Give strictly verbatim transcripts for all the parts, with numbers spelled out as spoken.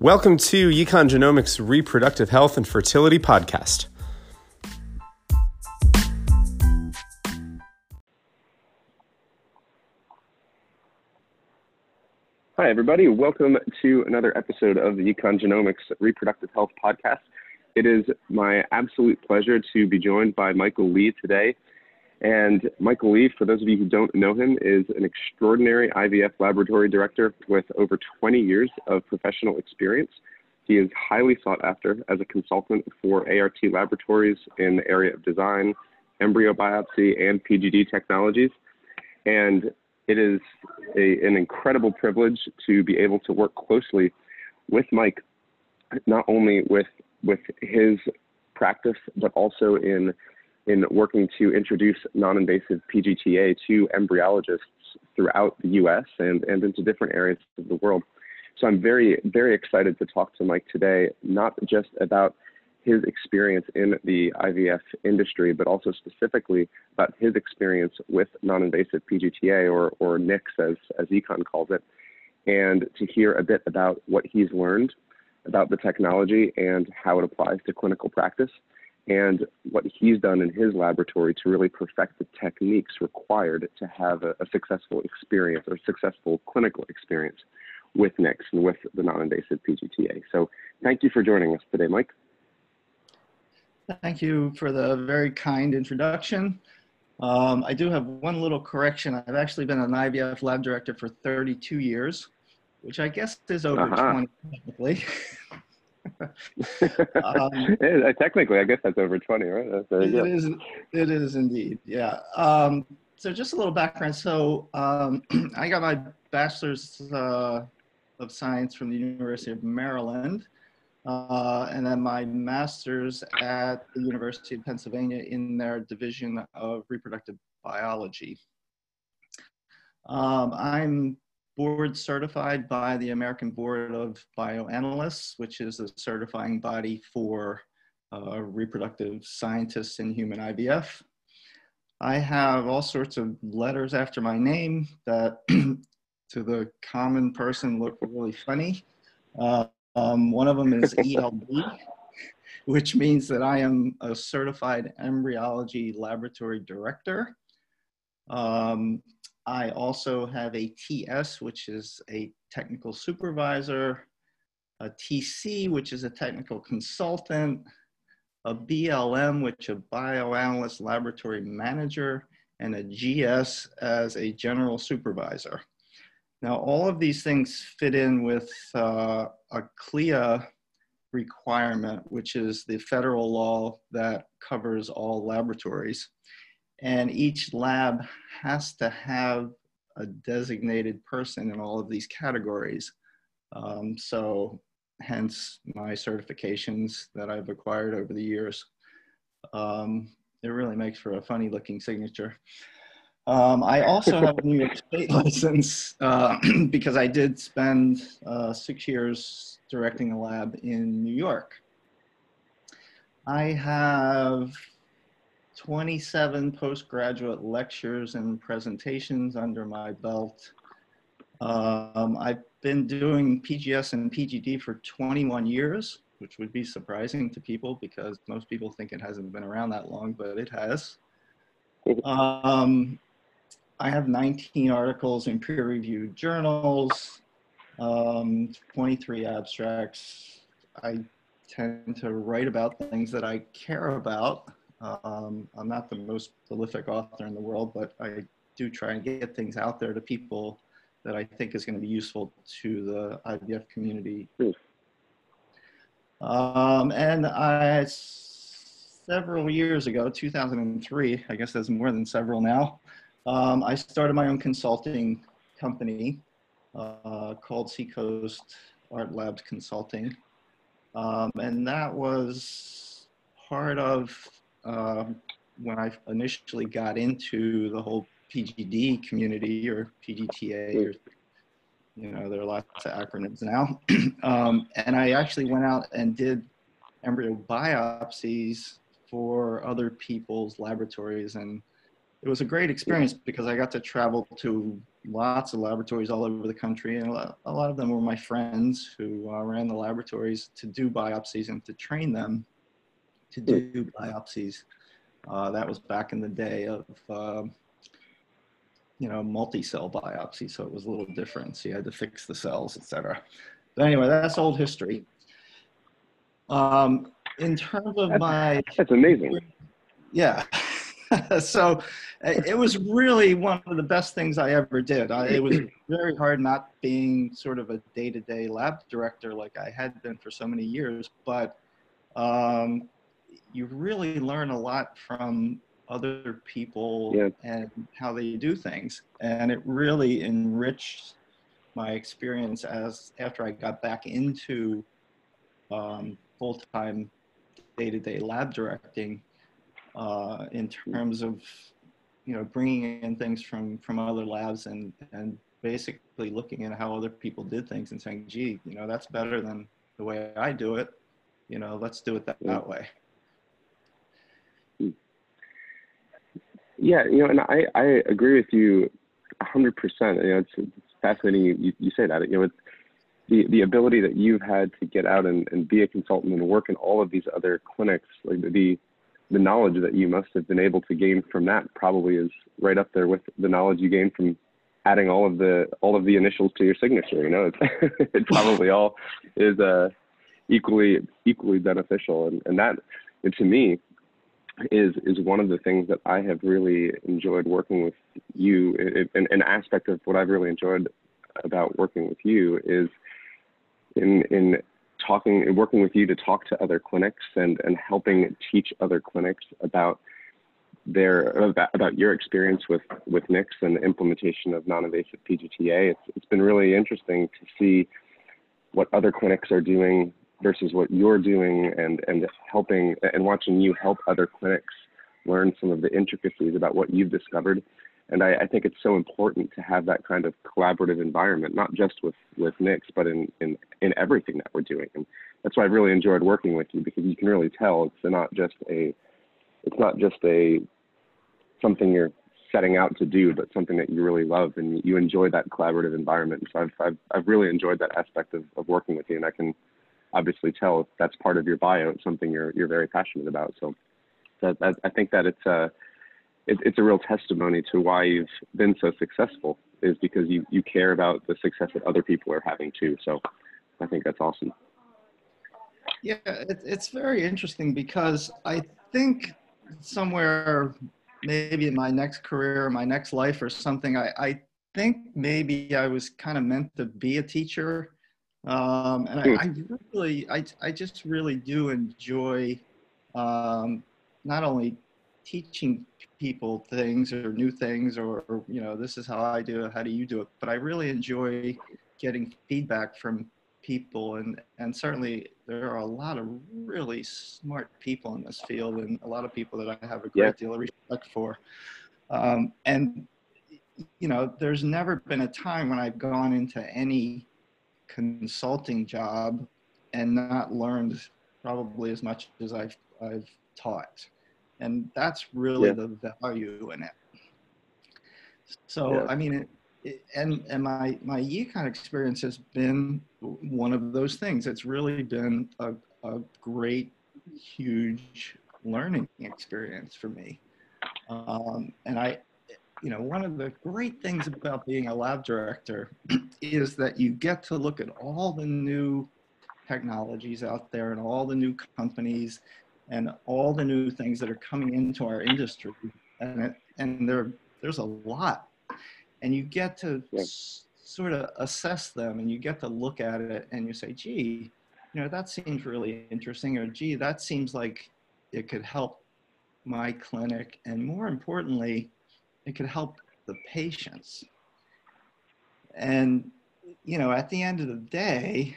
Welcome to Yikon Genomics Reproductive Health and Fertility Podcast. Hi, everybody. Welcome to another episode of the Yikon Genomics Reproductive Health Podcast. It is my absolute pleasure to be joined by Michael Lee today. And Michael Lee, for those of you who don't know him, is an extraordinary I V F laboratory director with over twenty years of professional experience. He is highly sought after as a consultant for A R T laboratories in the area of design, embryo biopsy, and P G D technologies. And it is a, an incredible privilege to be able to work closely with Mike, not only with, with his practice, but also in in working to introduce non-invasive P G T A to embryologists throughout the U S and, and into different areas of the world. So I'm very, very excited to talk to Mike today, not just about his experience in the I V F industry, but also specifically about his experience with non-invasive P G T A, or, or N I C S as, as Yikon calls it, and to hear a bit about what he's learned about the technology and how it applies to clinical practice, and what he's done in his laboratory to really perfect the techniques required to have a, a successful experience or successful clinical experience with N I C S and with the non-invasive P G T A. So thank you for joining us today, Mike. Thank you for the very kind introduction. Um, I do have one little correction. I've actually been an I V F lab director for thirty-two years, which I guess is over uh-huh. twenty technically. um, technically, I guess that's over twenty, right? That's, uh, yeah. It is. It is indeed. Yeah. Um, so just a little background. So um, I got my bachelor's uh, of science from the University of Maryland, uh, and then my master's at the University of Pennsylvania in their division of reproductive biology. Um, I'm board certified by the American Board of Bioanalysts, which is the certifying body for uh, reproductive scientists in human I V F. I have all sorts of letters after my name that to the common person look really funny. Uh, um, one of them is E L B, which means that I am a certified embryology laboratory director. Um, I also have a T S, which is a technical supervisor, a T C, which is a technical consultant, a B L M, which is a bioanalyst laboratory manager, and a G S as a general supervisor. Now, all of these things fit in with uh, a C L I A requirement, which is the federal law that covers all laboratories. And each lab has to have a designated person in all of these categories. Um, so hence my certifications that I've acquired over the years. Um, it really makes for a funny looking signature. Um, I also have a New York State license uh, because I did spend uh, six years directing a lab in New York. I have twenty-seven postgraduate lectures and presentations under my belt. Um, I've been doing P G S and P G D for twenty-one years, which would be surprising to people because most people think it hasn't been around that long, but it has. Um, I have nineteen articles in peer-reviewed journals, um, twenty-three abstracts. I tend to write about things that I care about. Um, I'm not the most prolific author in the world, but I do try and get things out there to people that I think is going to be useful to the I V F community. Um, and I, several years ago, two thousand three, I guess there's more than several now, um, I started my own consulting company uh, called Seacoast Art Labs Consulting. Um, and that was part of Um, when I initially got into the whole P G D community, or P G T A, or, you know, there are lots of acronyms now. um, and I actually went out and did embryo biopsies for other people's laboratories and it was a great experience because I got to travel to lots of laboratories all over the country, and a lot, a lot of them were my friends who uh, ran the laboratories to do biopsies and to train them to do biopsies. Uh, that was back in the day of, uh, you know, multi-cell biopsy, so it was a little different. So you had to fix the cells, et cetera. But anyway, that's old history. Um, in terms of that's, my... That's amazing. Yeah. So it was really one of the best things I ever did. I, it was very hard not being sort of a day-to-day lab director like I had been for so many years, but um, you really learn a lot from other people yeah. and how they do things. And it really enriched my experience as after I got back into um, full-time day-to-day lab directing. Uh, in terms of, you know, bringing in things from, from other labs and, and basically looking at how other people did things and saying, gee, you know, that's better than the way I do it. You know, let's do it that, that way. Yeah, you know, and I, I agree with you one hundred percent. You know, it's, it's fascinating you, you, you say that. You know, it's the, the ability that you've had to get out and, and be a consultant and work in all of these other clinics, like the the knowledge that you must have been able to gain from that probably is right up there with the knowledge you gained from adding all of the, all of the initials to your signature. You know, it's, it probably all is uh, equally, equally beneficial. And, and that to me is, is one of the things that I have really enjoyed working with you. It, it, an aspect of what I've really enjoyed about working with you is in, in, talking and working with you to talk to other clinics and, and helping teach other clinics about their, about, about your experience with, with N I C S and the implementation of non-invasive P G T A. It's, it's been really interesting to see what other clinics are doing versus what you're doing and, and helping and watching you help other clinics learn some of the intricacies about what you've discovered. And I, I think it's so important to have that kind of collaborative environment, not just with, with N I C S, but in, in, in everything that we're doing. And that's why I really enjoyed working with you, because you can really tell it's not just a, it's not just a, something you're setting out to do, but something that you really love and you enjoy that collaborative environment. So I've, I've, I've really enjoyed that aspect of, of working with you. And I can obviously tell if that's part of your bio. It's something you're, you're very passionate about. So that, that, I think that it's a, It, it's a real testimony to why you've been so successful, is because you, you care about the success that other people are having too. So I think that's awesome. Yeah, it, it's very interesting because I think somewhere maybe in my next career, or my next life or something, I, I think maybe I was kind of meant to be a teacher. Um, and mm. I, I really, I, I just really do enjoy um, not only teaching people things or new things or, or, you know, this is how I do it, how do you do it? But I really enjoy getting feedback from people. And, and certainly there are a lot of really smart people in this field and a lot of people that I have a great yeah. deal of respect for. Um, and, you know, there's never been a time when I've gone into any consulting job and not learned probably as much as I've, I've taught. And that's really yeah. the value in it. So, yeah. I mean, it, it, and, and my, my Yikon experience has been one of those things. It's really been a, a great, huge learning experience for me. Um, and I, you know, one of the great things about being a lab director is that you get to look at all the new technologies out there and all the new companies and all the new things that are coming into our industry, and it, and there there's a lot, and you get to yeah. s sort of assess them, and you get to look at it, and you say, gee, you know, that seems really interesting, or gee, that seems like it could help my clinic, and more importantly, it could help the patients. And you know, at the end of the day,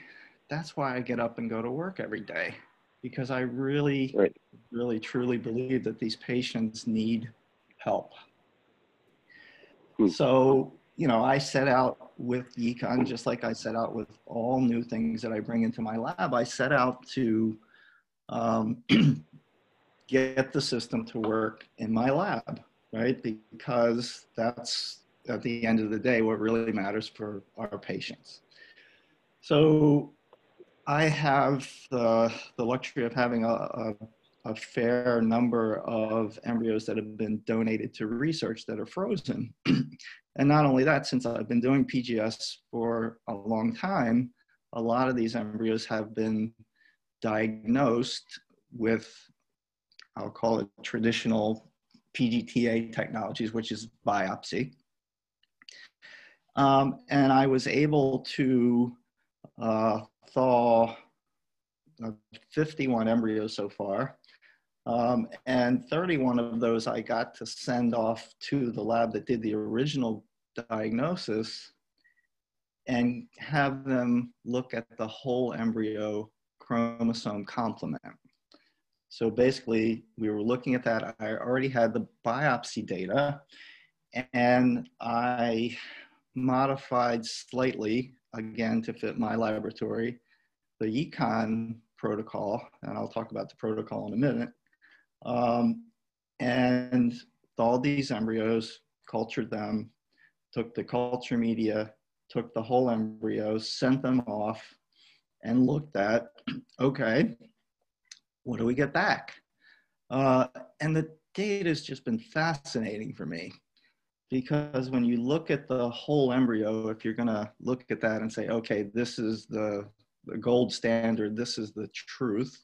that's why I get up and go to work every day. Because I really, right. really, truly believe that these patients need help. Hmm. So, you know, I set out with Yikon, just like I set out with all new things that I bring into my lab, I set out to um, get the system to work in my lab. right? Because that's, at the end of the day, what really matters for our patients. So I have the, the luxury of having a, a, a fair number of embryos that have been donated to research that are frozen. And not only that, since I've been doing P G S for a long time, a lot of these embryos have been diagnosed with, I'll call it traditional P G T A technologies, which is biopsy. Um, and I was able to uh, thaw fifty-one embryos so far. Um, and thirty-one of those I got to send off to the lab that did the original diagnosis and have them look at the whole embryo chromosome complement. So basically, we were looking at that. I already had the biopsy data, and I modified slightly, again, to fit my laboratory, the Yikon protocol, and I'll talk about the protocol in a minute, um, and all these embryos, cultured them, took the culture media, took the whole embryo, sent them off, and looked at, okay, what do we get back? Uh, and the data has just been fascinating for me, because when you look at the whole embryo, if you're gonna look at that and say, okay, this is the, the gold standard, this is the truth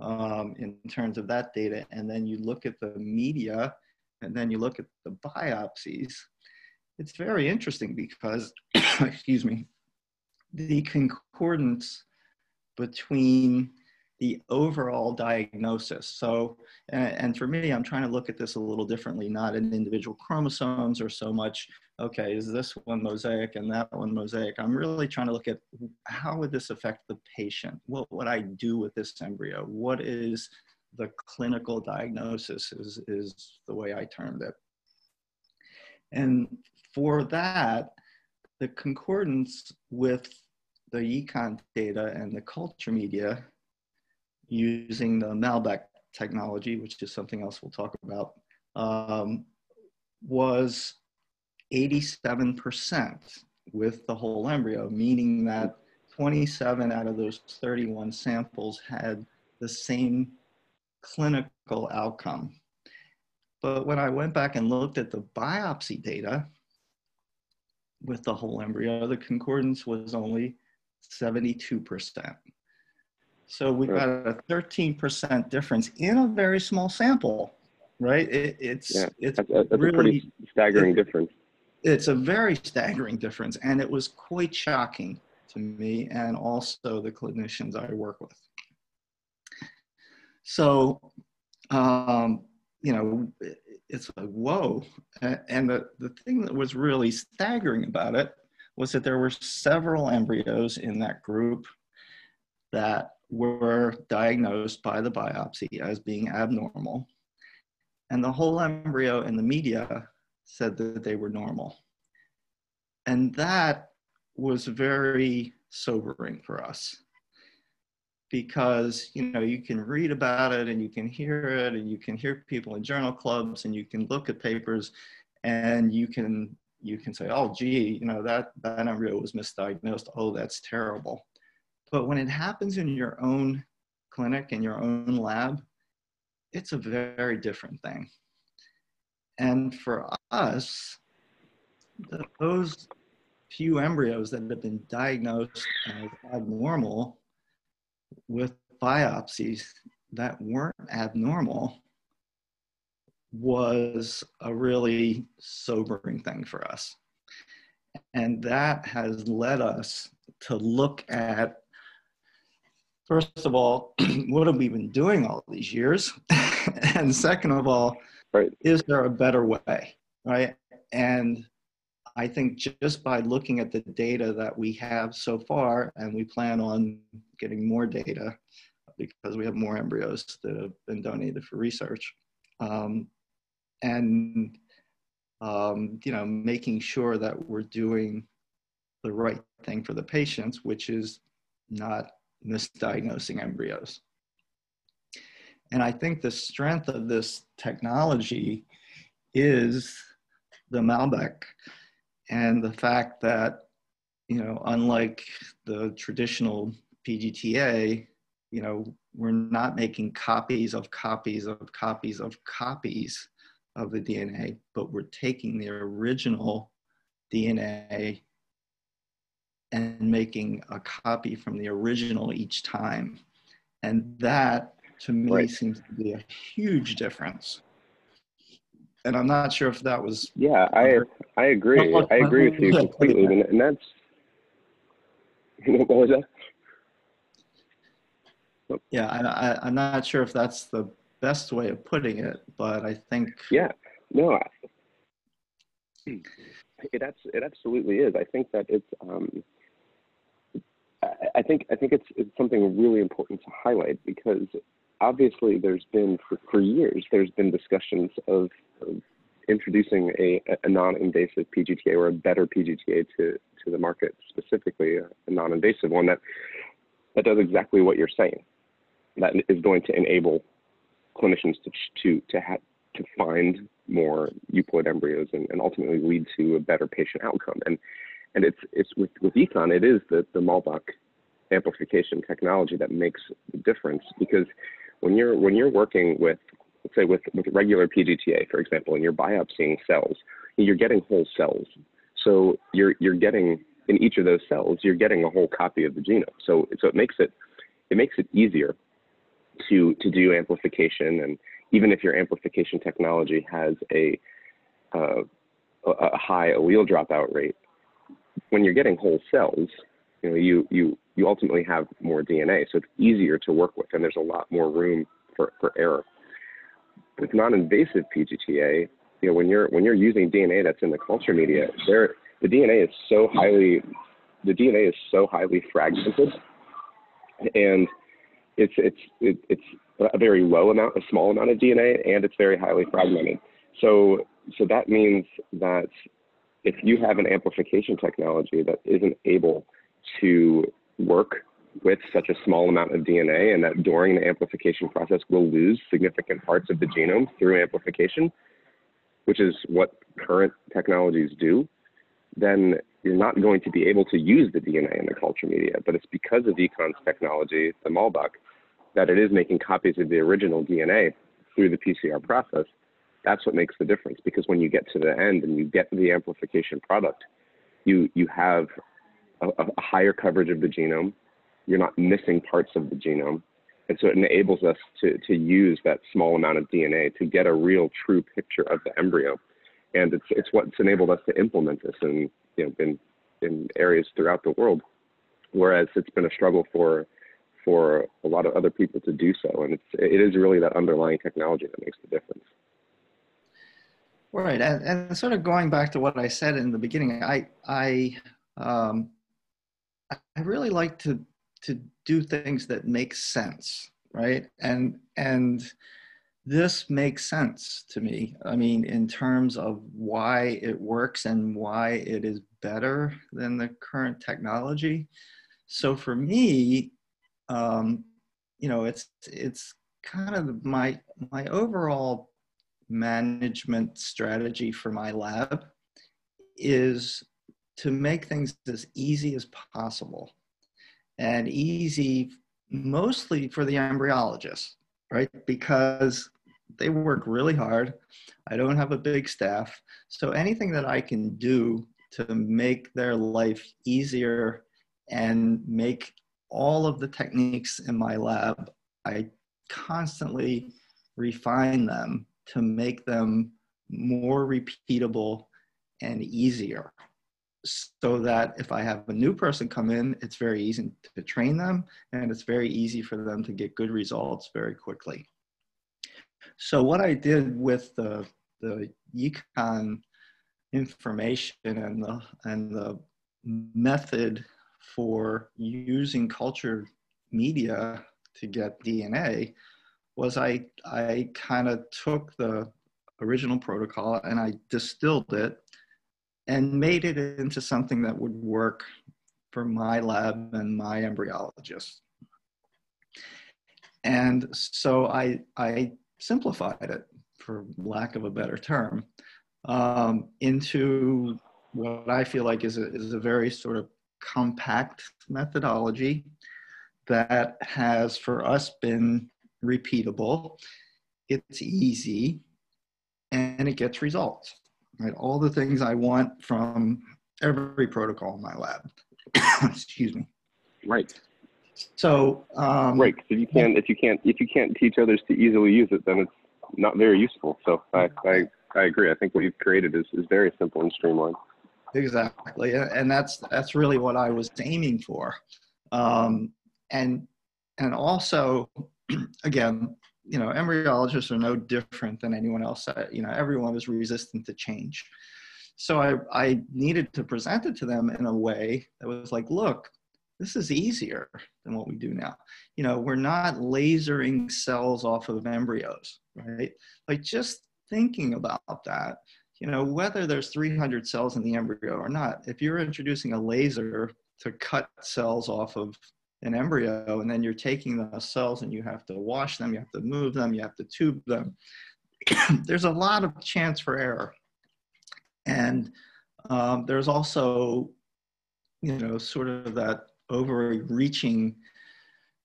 um, in terms of that data, and then you look at the media, and then you look at the biopsies, it's very interesting because, excuse me, the concordance between the overall diagnosis. So, and, and for me, I'm trying to look at this a little differently, not in individual chromosomes or so much, okay, is this one mosaic and that one mosaic? I'm really trying to look at how would this affect the patient? What would I do with this embryo? What is the clinical diagnosis is, is the way I termed it. And for that, the concordance with the Yikon data and the culture media using the MALBAC technology, which is something else we'll talk about, um, was eighty-seven percent with the whole embryo, meaning that twenty-seven out of those thirty-one samples had the same clinical outcome. But when I went back and looked at the biopsy data with the whole embryo, the concordance was only seventy-two percent. So we've got a thirteen percent difference in a very small sample, right? It, it's yeah, it's that's, that's really, a pretty staggering it, difference. It's a very staggering difference, and it was quite shocking to me and also the clinicians I work with. So, um, you know, it's like, whoa. And the, the thing that was really staggering about it was that there were several embryos in that group that were diagnosed by the biopsy as being abnormal. And the whole embryo in the media said that they were normal. And that was very sobering for us because, you know, you can read about it and you can hear it and you can hear people in journal clubs and you can look at papers and you can, you can say, oh, gee, you know, that, that embryo was misdiagnosed. Oh, that's terrible. But when it happens in your own clinic, in your own lab, it's a very different thing. And for us, those few embryos that have been diagnosed as abnormal with biopsies that weren't abnormal was a really sobering thing for us. And that has led us to look at, first of all, what have we been doing all these years? And second of all, right, is there a better way, right? And I think just by looking at the data that we have so far, and we plan on getting more data because we have more embryos that have been donated for research. Um, and, um, you know, making sure that we're doing the right thing for the patients, which is not misdiagnosing embryos. And I think the strength of this technology is the MALBAC, and the fact that, you know, unlike the traditional P G T A, you know, we're not making copies of copies of copies of copies of the D N A, but we're taking the original D N A and making a copy from the original each time. And that, to me, right. seems to be a huge difference. And I'm not sure if that was... Yeah, I, I agree. I agree with you completely. And that's... What was that? Yeah, I, I, I'm not sure if that's the best way of putting it, but I think... Yeah, no, I, it, it absolutely is. I think that it's... Um, I think I think it's, it's something really important to highlight, because obviously there's been, for, for years, there's been discussions of, of introducing a, a non-invasive P G T A, or a better P G T A to, to the market, specifically a, a non-invasive one that, that does exactly what you're saying, that is going to enable clinicians to, to, to, ha to find more euploid embryos and, and ultimately lead to a better patient outcome. And, And it's, it's with, with Yikon, it is the, the MALBAC amplification technology that makes the difference, because when you're, when you're working with, let's say with, with regular P G T A, for example, and you're biopsying cells, you're getting whole cells. So you're, you're getting, in each of those cells, you're getting a whole copy of the genome. So, so it makes it, it makes it easier to, to do amplification. And even if your amplification technology has a, uh, a high allele dropout rate, when you're getting whole cells, you know, you, you, you ultimately have more D N A, so it's easier to work with, and there's a lot more room for, for error. With non-invasive P G T A, you know, when you're, when you're using D N A that's in the culture media, there, the D N A is so highly, the D N A is so highly fragmented, and it's, it's, it, it's a very low amount, a small amount of D N A, and it's very highly fragmented. So, so that means that if you have an amplification technology that isn't able to work with such a small amount of D N A, and that during the amplification process will lose significant parts of the genome through amplification, which is what current technologies do, then you're not going to be able to use the D N A in the culture media. But it's because of Yikon's technology, the MALBAC, that it is making copies of the original D N A through the P C R process. That's what makes the difference, because when you get to the end and you get the amplification product, you, you have a, a higher coverage of the genome. You're not missing parts of the genome. And so it enables us to, to use that small amount of D N A to get a real true picture of the embryo. And it's, it's what's enabled us to implement this in, you know, in, in areas throughout the world, whereas it's been a struggle for, for a lot of other people to do so. And it's, it is really that underlying technology that makes the difference. Right, and, and sort of going back to what I said in the beginning, I I um, I really like to to do things that make sense, right? And and this makes sense to me. I mean, in terms of why it works and why it is better than the current technology. So for me, um, you know, it's it's kind of my my overall management strategy for my lab is to make things as easy as possible, and easy mostly for the embryologists, right? Because they work really hard. I don't have a big staff. So anything that I can do to make their life easier and make all of the techniques in my lab, I constantly refine them to make them more repeatable and easier, so that if I have a new person come in, it's very easy to train them, and it's very easy for them to get good results very quickly. So what I did with the, the Yikon information and the, and the method for using culture media to get D N A was I, I kind of took the original protocol and I distilled it and made it into something that would work for my lab and my embryologists. And so I, I simplified it, for lack of a better term. um, into what I feel like is a, is a very sort of compact methodology that has for us been repeatable. It's easy and it gets results, right? All the things I want from every protocol in my lab. Excuse me. Right. So, um, right. If you can't, if you can't, if you can't teach others to easily use it, then it's not very useful. So I, I, I agree. I think what you've created is, is very simple and streamlined. Exactly. And that's, that's really what I was aiming for. Um, and, and also, again, you know, embryologists are no different than anyone else. You know, everyone was resistant to change. So I, I needed to present it to them in a way that was like, look, this is easier than what we do now. You know, we're not lasering cells off of embryos, right? Like just thinking about that, you know, whether there's three hundred cells in the embryo or not, if you're introducing a laser to cut cells off of an embryo, and then you're taking those cells and you have to wash them, you have to move them, you have to tube them. There's a lot of chance for error. And um, there's also, you know, sort of that overreaching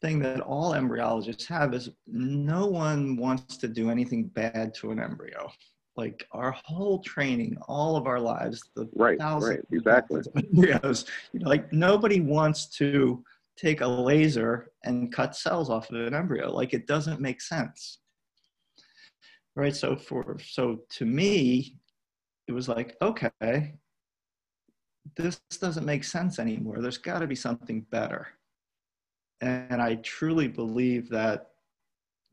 thing that all embryologists have is no one wants to do anything bad to an embryo. Like our whole training, all of our lives, the right, thousands right, exactly. of embryos, you know, like nobody wants to take a laser and cut cells off of an embryo. Like it doesn't make sense, right? So for, so to me, it was like, okay, this doesn't make sense anymore. There's gotta be something better. And I truly believe that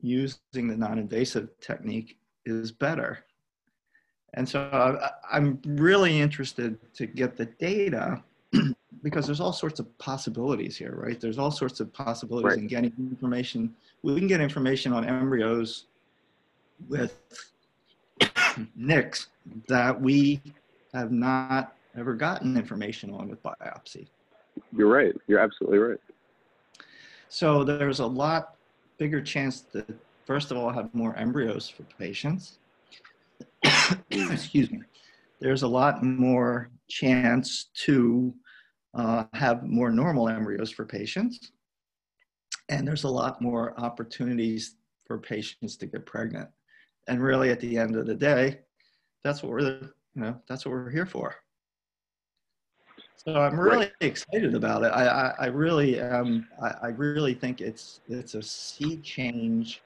using the non-invasive technique is better. And so I, I'm really interested to get the data because there's all sorts of possibilities here, right? There's all sorts of possibilities right. in getting information. We can get information on embryos with N I C S that we have not ever gotten information on with biopsy. You're right. You're absolutely right. So there's a lot bigger chance to, first of all, have more embryos for patients. Excuse me. There's a lot more chance to uh, have more normal embryos for patients. And there's a lot more opportunities for patients to get pregnant. And really at the end of the day, that's what we're, you know, that's what we're here for. So I'm really right. excited about it. I, I, I really, um, I, I really think it's, it's a sea change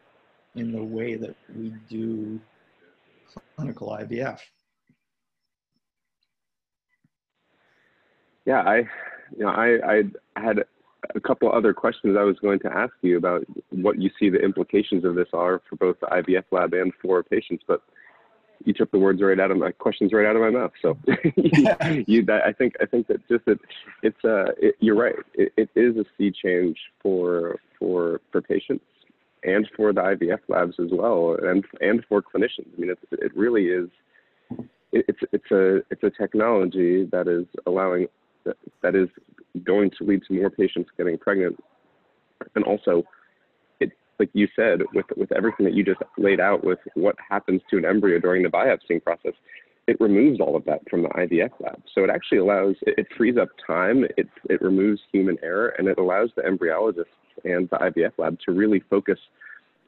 in the way that we do clinical I V F. Yeah, I, you know, I, I had a couple other questions I was going to ask you about what you see the implications of this are for both the I V F lab and for patients, but you took the words right out of my questions right out of my mouth. So you, you, that, I think I think that just that it's uh it, you're right. It, it is a sea change for for for patients and for the I V F labs as well, and and for clinicians. I mean, it it really is. It, it's it's a it's a technology that is allowing that, that is going to lead to more patients getting pregnant, and also. Like you said, with with everything that you just laid out with what happens to an embryo during the biopsying process, it removes all of that from the I V F lab. So it actually allows, it, it frees up time, it, it removes human error, and it allows the embryologists and the I V F lab to really focus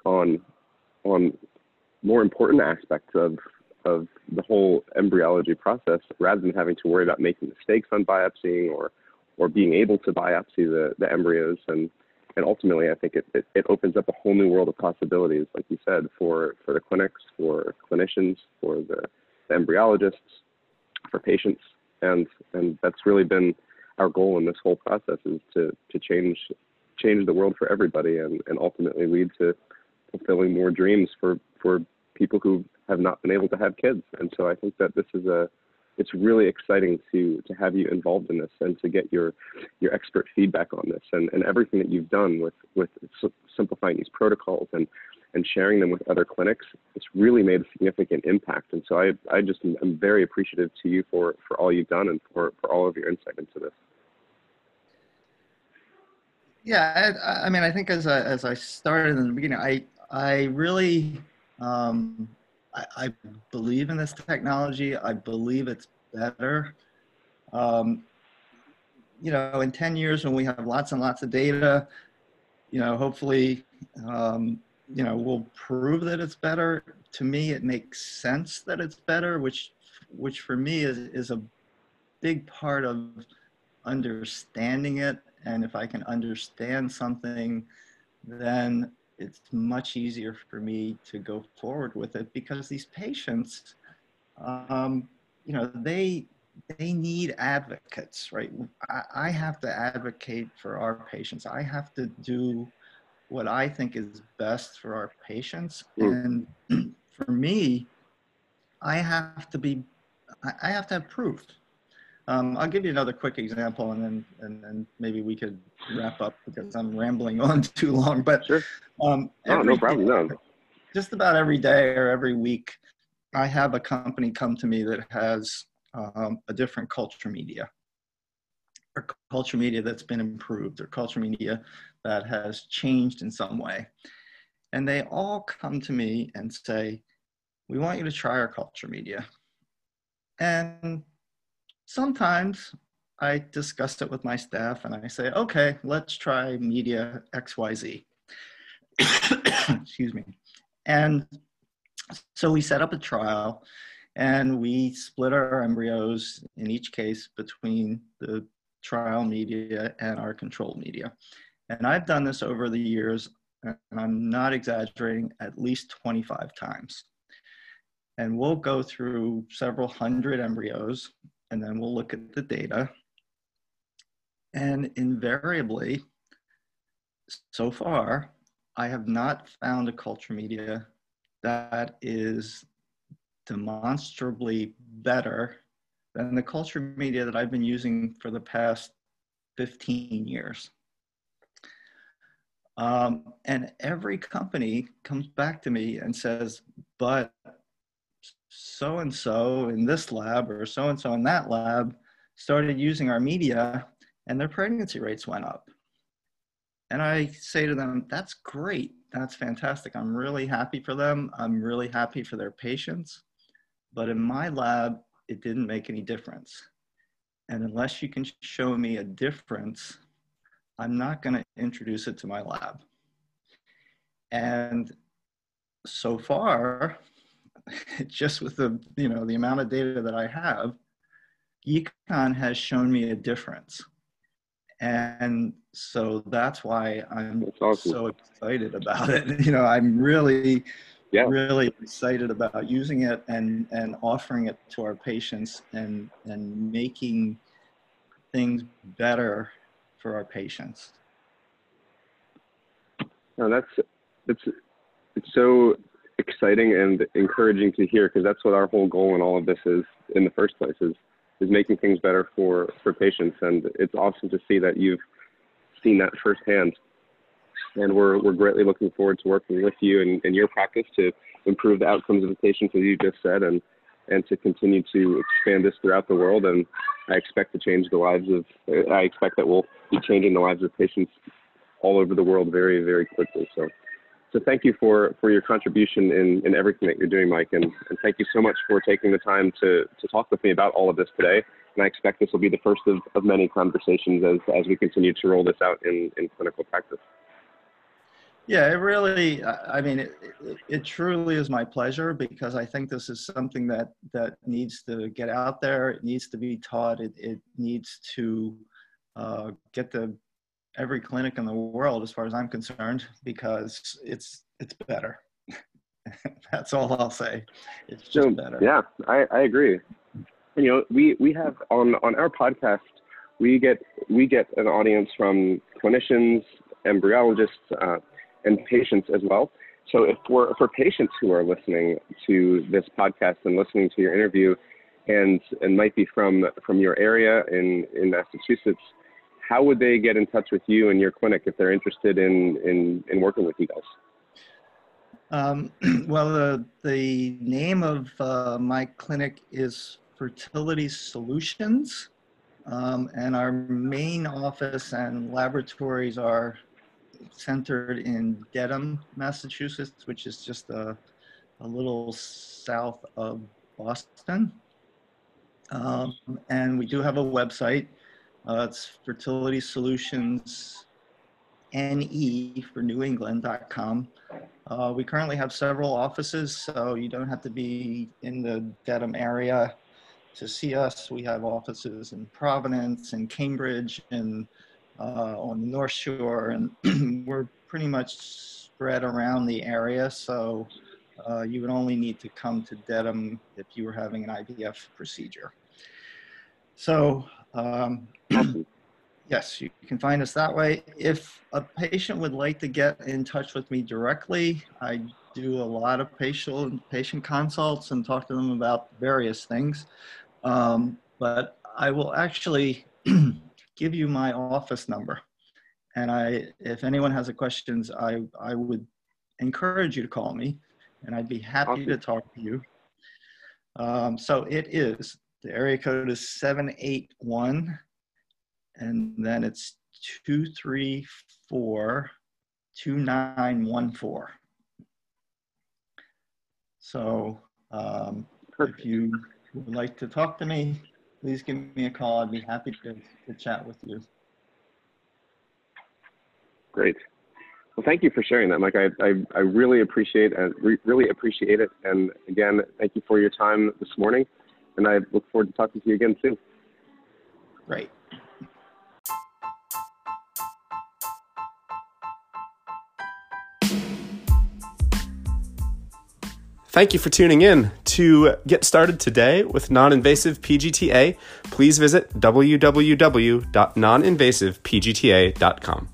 on on more important aspects of, of the whole embryology process rather than having to worry about making mistakes on biopsying or, or being able to biopsy the, the embryos. And And ultimately, I think it, it, it opens up a whole new world of possibilities, like you said, for, for the clinics, for clinicians, for the, the embryologists, for patients. And and that's really been our goal in this whole process is to, to change change the world for everybody and, and ultimately lead to fulfilling more dreams for, for people who have not been able to have kids. And so I think that this is a it's really exciting to to have you involved in this and to get your your expert feedback on this and, and everything that you've done with with simplifying these protocols and and sharing them with other clinics. It's really made a significant impact, and so I I just am very appreciative to you for for all you've done and for for all of your insight into this. Yeah, I, I mean I think as I, as I started in the beginning, I I really um, I, I believe in this technology. I believe it's better. Um, you know, in ten years when we have lots and lots of data, you know, hopefully, um, you know, we'll prove that it's better. To me, it makes sense that it's better, which, which for me is, is a big part of understanding it. And if I can understand something, then it's much easier for me to go forward with it, because these patients, um, you know, they, they need advocates, right? I, I have to advocate for our patients. I have to do what I think is best for our patients. And for me, I have to be, I have to have proof. Um, I'll give you another quick example, and then and then maybe we could wrap up, because I'm rambling on too long. But sure. um, oh, no problem. No. Just about every day or every week, I have a company come to me that has um, a different culture media, or culture media that's been improved, or culture media that has changed in some way. And they all come to me and say, we want you to try our culture media. And sometimes I discuss it with my staff and I say, okay, let's try media X Y Z. Excuse me. And so we set up a trial, and we split our embryos in each case between the trial media and our control media. And I've done this over the years, and I'm not exaggerating, at least twenty-five times. And we'll go through several hundred embryos, and then we'll look at the data. And invariably, so far, I have not found a culture media that is demonstrably better than the culture media that I've been using for the past fifteen years. Um, and every company comes back to me and says, but so-and-so in this lab or so-and-so in that lab started using our media and their pregnancy rates went up. And I say to them, that's great. That's fantastic. I'm really happy for them. I'm really happy for their patients. But in my lab, it didn't make any difference. And unless you can show me a difference, I'm not going to introduce it to my lab. And so far, just with the, you know, the amount of data that I have, Yikon has shown me a difference. And so that's why I'm that's awesome. so excited about it. You know, I'm really, yeah. really excited about using it and, and offering it to our patients and, and making things better for our patients. No, that's, it's, it's so exciting and encouraging to hear, because that's what our whole goal in all of this is in the first place, is, is making things better for, for patients. And it's awesome to see that you've seen that firsthand. And we're, we're greatly looking forward to working with you and, and your practice to improve the outcomes of the patients, as you just said, and, and to continue to expand this throughout the world. And I expect to change the lives of, I expect that we'll be changing the lives of patients all over the world very, very quickly. So, so thank you for, for your contribution in, in everything that you're doing, Mike. And, and thank you so much for taking the time to, to talk with me about all of this today. And I expect this will be the first of, of many conversations as, as we continue to roll this out in, in clinical practice. Yeah, it really, I mean, it, it, it truly is my pleasure, because I think this is something that, that needs to get out there. It needs to be taught. It, it needs to uh, get to every clinic in the world, as far as I'm concerned, because it's, it's better. That's all I'll say. It's just so, better. Yeah, I, I agree. You know, we, we have on, on our podcast, we get, we get an audience from clinicians, embryologists, uh, and patients as well. So if for, for patients who are listening to this podcast and listening to your interview and, and might be from, from your area in, in Massachusetts, how would they get in touch with you and your clinic if they're interested in, in, in working with you guys? Um, well, the, the name of uh, my clinic is Fertility Solutions, um, and our main office and laboratories are centered in Dedham, Massachusetts, which is just a, a little south of Boston. Um, and we do have a website. Uh, it's Fertility Solutions N E for New England dot com. Uh, we currently have several offices, so you don't have to be in the Dedham area to see us. We have offices in Providence and Cambridge and uh, on the North Shore, and we're pretty much spread around the area. So uh, you would only need to come to Dedham if you were having an I V F procedure. So um, yes, you can find us that way. If a patient would like to get in touch with me directly, I do a lot of patient, patient consults and talk to them about various things. Um, but I will actually give you my office number. And I, if anyone has a questions, I, I would encourage you to call me, and I'd be happy to talk to you. Um, so it is, the area code is seven eight one, and then it's two three four, two nine one four. So um, if you would like to talk to me, please give me a call. I'd be happy to, to chat with you. Great. Well, thank you for sharing that, Mike. I, I, I really appreciate and re really appreciate it. And again, thank you for your time this morning. And I look forward to talking to you again soon. Great. Thank you for tuning in. To get started today with non-invasive P G T A, please visit w w w dot non invasive p g t a dot com.